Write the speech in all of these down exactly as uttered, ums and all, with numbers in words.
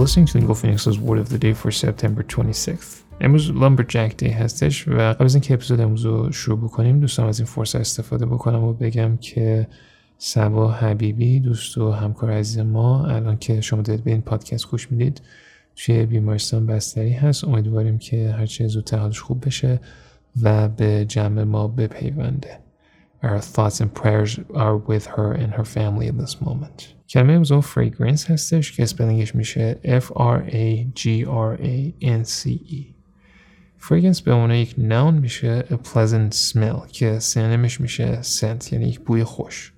listening to Ingolf Nixø's Word of the Day for September twenty-sixth. امروز Lumberjack Day هستش و قبل از اینکه اپیزود امروز رو شروع بکنیم دوستان از این فرصت استفاده بکنم و بگم که سبا حبیبی دوست و همکار عزیز ما الان که شما دارید به این پادکست گوش میدید توی بیمارستان بستری هست. امیدواریم که هرچه زودتر حالش خوب بشه و به جمع ما بپیونده. Our thoughts and prayers are with her and her family in this moment. کلمه امروز fragrance هستش که اسپلینگش میشه F R A G R A N C E. fragrance به معنای یک noun میشه a pleasant smell که سینونیمش میشه scent یعنی یک بوی خوش.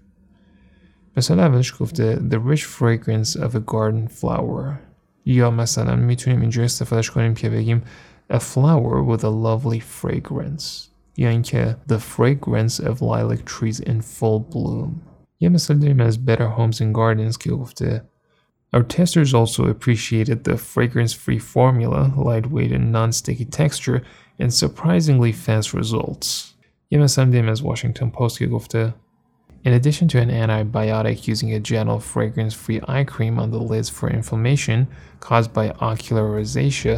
مثال اولش گفته the rich fragrance of a garden flower. یا مثلا میتونیم اینجوری استفادهش کنیم که بگیم a flower with a lovely fragrance. یا اینکه the fragrance of lilac trees in full bloom. یه مثال داریم از Better Homes and Gardens که گفته Our testers also appreciated the fragrance-free formula, lightweight and non-sticky texture, and surprisingly fast results. یه مثال داریم از Washington Post که گفته In addition to an antibiotic using a gentle fragrance-free eye cream on the lids for inflammation caused by ocular rosacea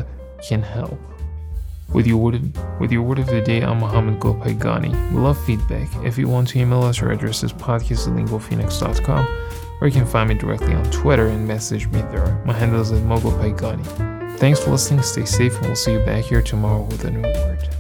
can help. With your word of, with your word of the day, I'm Mohammad Golpayegani. We love feedback. If you want to email us, our address is podcast at lingophoenix dot com, or you can find me directly on Twitter and message me there. My handle is at MoeGolpayegani. Thanks for listening, stay safe, and we'll see you back here tomorrow with a new word.